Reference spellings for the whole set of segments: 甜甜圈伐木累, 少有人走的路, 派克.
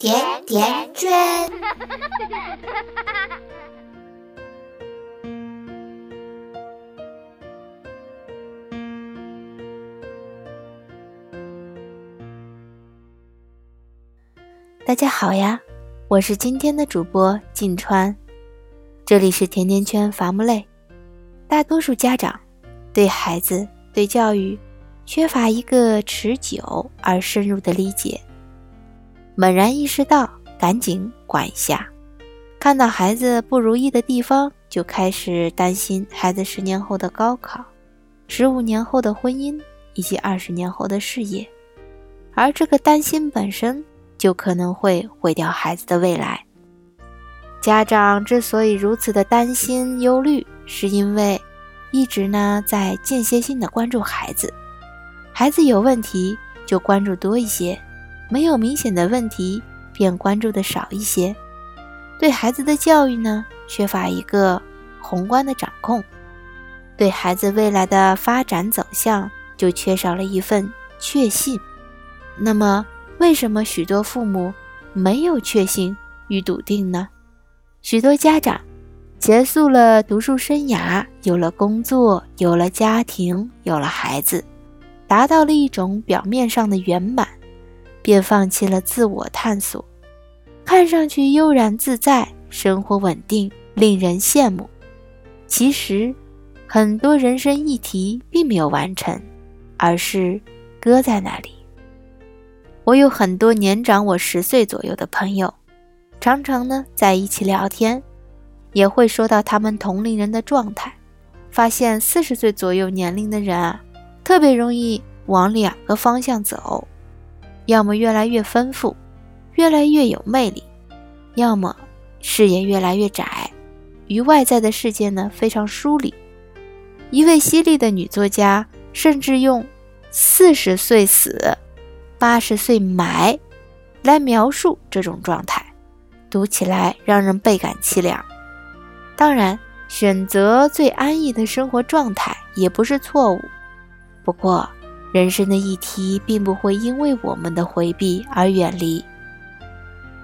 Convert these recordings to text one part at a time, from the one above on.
甜甜圈。大家好呀，我是今天的主播晋川，这里是甜甜圈伐木累。大多数家长对孩子对教育缺乏一个持久而深入的理解，猛然意识到赶紧管一下，看到孩子不如意的地方就开始担心孩子10年后的高考、15年后的婚姻以及20年后的事业，而这个担心本身就可能会毁掉孩子的未来。家长之所以如此的担心忧虑，是因为一直在间歇性的关注孩子，孩子有问题就关注多一些，没有明显的问题便关注的少一些，对孩子的教育缺乏一个宏观的掌控，对孩子未来的发展走向就缺少了一份确信。那么为什么许多父母没有确信与笃定呢？许多家长结束了读书生涯，有了工作，有了家庭，有了孩子，达到了一种表面上的圆满，便放弃了自我探索，看上去悠然自在，生活稳定，令人羡慕。其实，很多人生议题并没有完成，而是搁在那里。我有很多年长我10岁左右的朋友，常常在一起聊天，也会说到他们同龄人的状态，发现40岁左右年龄的人特别容易往2个方向走，要么越来越丰富，越来越有魅力，要么视野越来越窄，与外在的世界非常疏离。一位犀利的女作家甚至用40岁死、80岁埋来描述这种状态，读起来让人倍感凄凉。当然，选择最安逸的生活状态也不是错误，不过人生的议题并不会因为我们的回避而远离。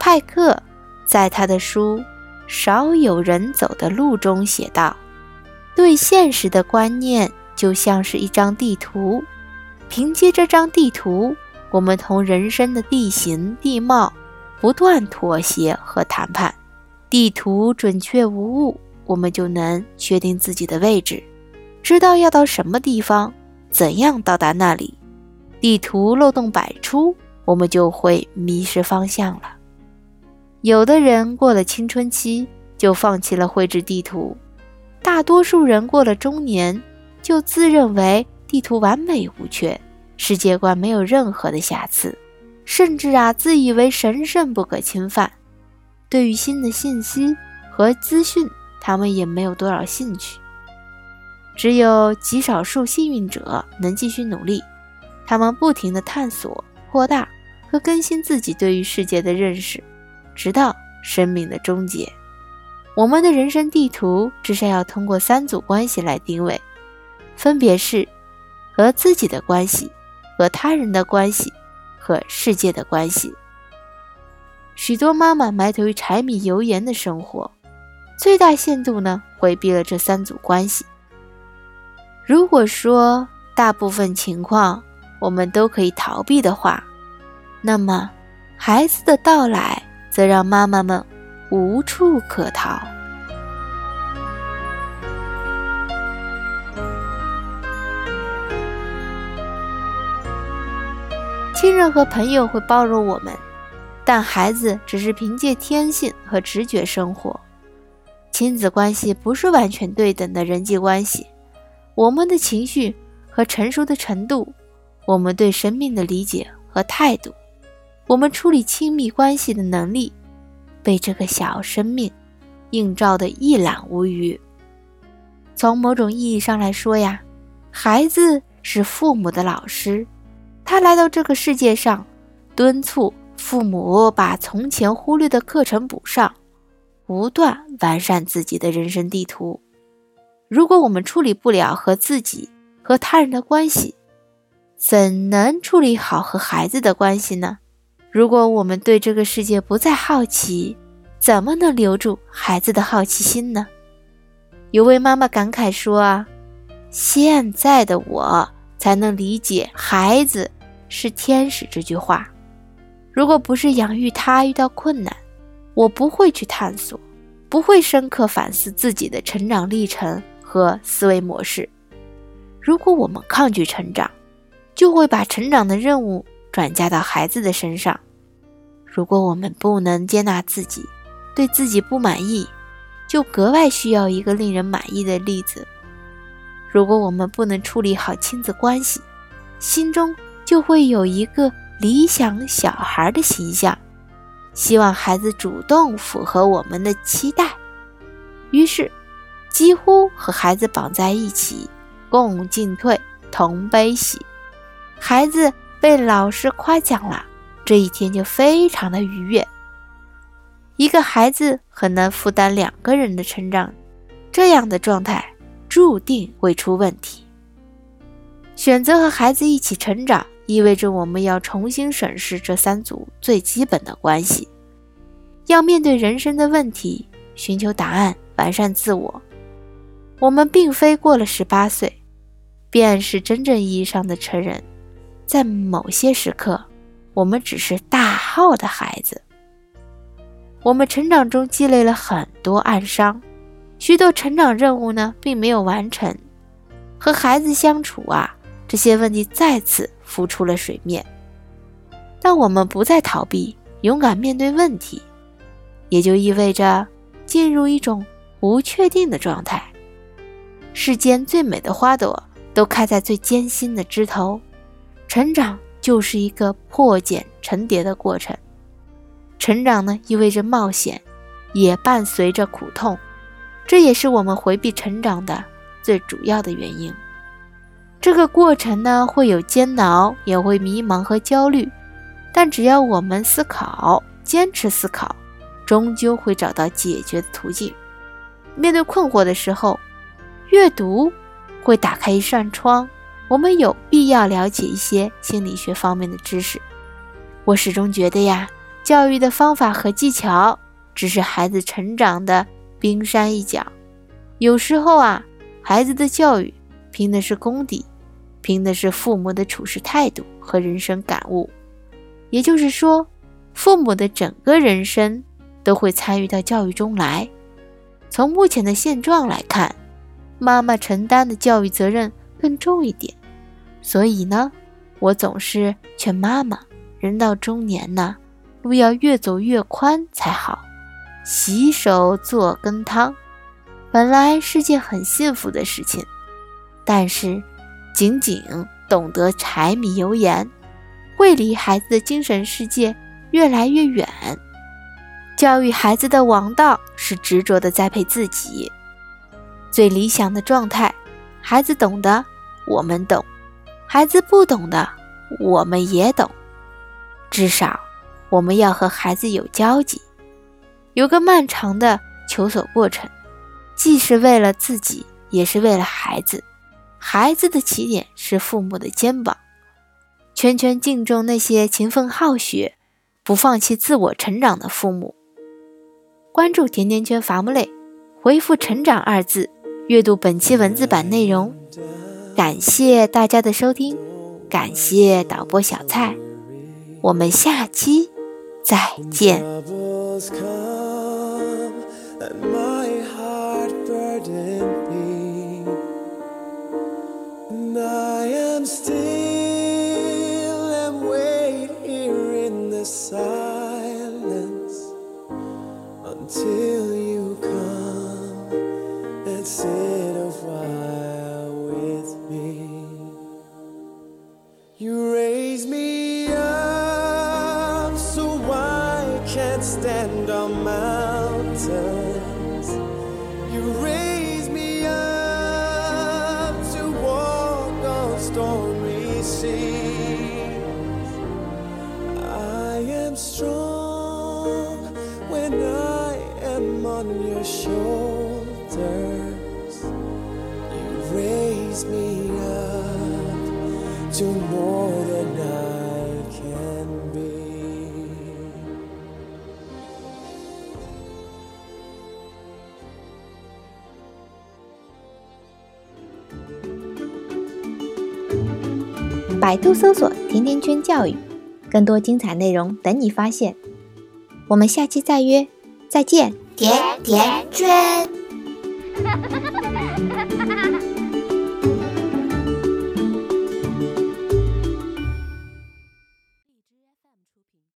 派克在他的书《少有人走的路》中写道，对现实的观念就像是一张地图，凭借这张地图，我们同人生的地形地貌不断妥协和谈判。地图准确无误，我们就能确定自己的位置，知道要到什么地方，怎样到达那里。地图漏洞百出，我们就会迷失方向了。有的人过了青春期就放弃了绘制地图，大多数人过了中年就自认为地图完美无缺，世界观没有任何的瑕疵，甚至自以为神圣不可侵犯。对于新的信息和资讯，他们也没有多少兴趣。只有极少数幸运者能继续努力，他们不停地探索、扩大和更新自己对于世界的认识，直到生命的终结。我们的人生地图至少要通过3组关系来定位，分别是和自己的关系、和他人的关系、和世界的关系。许多妈妈埋头于柴米油盐的生活，最大限度回避了这3组关系。如果说大部分情况我们都可以逃避的话，那么孩子的到来则让妈妈们无处可逃。亲人和朋友会包容我们，但孩子只是凭借天性和直觉生活。亲子关系不是完全对等的人际关系，我们的情绪和成熟的程度，我们对生命的理解和态度，我们处理亲密关系的能力，被这个小生命映照得一览无余。从某种意义上来说呀，孩子是父母的老师，他来到这个世界上，敦促父母把从前忽略的课程补上，不断完善自己的人生地图。如果我们处理不了和自己和他人的关系，怎能处理好和孩子的关系呢？如果我们对这个世界不再好奇，怎么能留住孩子的好奇心呢？有位妈妈感慨说啊，现在的我才能理解孩子是天使这句话。如果不是养育他遇到困难，我不会去探索，不会深刻反思自己的成长历程和思维模式。如果我们抗拒成长，就会把成长的任务转嫁到孩子的身上。如果我们不能接纳自己，对自己不满意，就格外需要一个令人满意的例子。如果我们不能处理好亲子关系，心中就会有一个理想小孩的形象，希望孩子主动符合我们的期待，于是几乎和孩子绑在一起，共进退，同悲喜。孩子被老师夸奖了，这一天就非常的愉悦。一个孩子很难负担两个人的成长，这样的状态注定会出问题。选择和孩子一起成长，意味着我们要重新审视这三组最基本的关系，要面对人生的问题，寻求答案，完善自我。我们并非过了18岁，便是真正意义上的成人，在某些时刻，我们只是大号的孩子。我们成长中积累了很多暗伤，许多成长任务呢，并没有完成。和孩子相处啊，这些问题再次浮出了水面。但我们不再逃避，勇敢面对问题，也就意味着进入一种不确定的状态。世间最美的花朵都开在最艰辛的枝头，成长就是一个破茧成蝶的过程。成长呢，意味着冒险，也伴随着苦痛，这也是我们回避成长的最主要的原因。这个过程呢，会有煎熬，也会迷茫和焦虑，但只要我们思考，坚持思考，终究会找到解决的途径。面对困惑的时候，阅读会打开一扇窗，我们有必要了解一些心理学方面的知识。我始终觉得呀，教育的方法和技巧只是孩子成长的冰山一角。有时候啊，孩子的教育凭的是功底，凭的是父母的处事态度和人生感悟。也就是说，父母的整个人生都会参与到教育中来。从目前的现状来看，妈妈承担的教育责任更重一点，所以呢，我总是劝妈妈，人到中年呢，路要越走越宽才好，洗手做羹汤。本来是件很幸福的事情，但是仅仅懂得柴米油盐，会离孩子的精神世界越来越远。教育孩子的王道是执着地栽培自己。最理想的状态，孩子懂的我们懂，孩子不懂的我们也懂。至少我们要和孩子有交集，有个漫长的求索过程，既是为了自己，也是为了孩子。孩子的起点是父母的肩膀，全权敬重那些勤奋好学、不放弃自我成长的父母。关注甜甜圈伐木累，回复成长2字，阅读本期文字版内容。感谢大家的收听，感谢导播小蔡，我们下期再见。Stand on mountains, you raise me up to walk on stormy seas. I am strong when I am on your shoulders. You raise me up to more than I can be. 百度搜索甜甜圈教育，更多精彩内容等你发现。我们下期再约，再见，甜甜圈。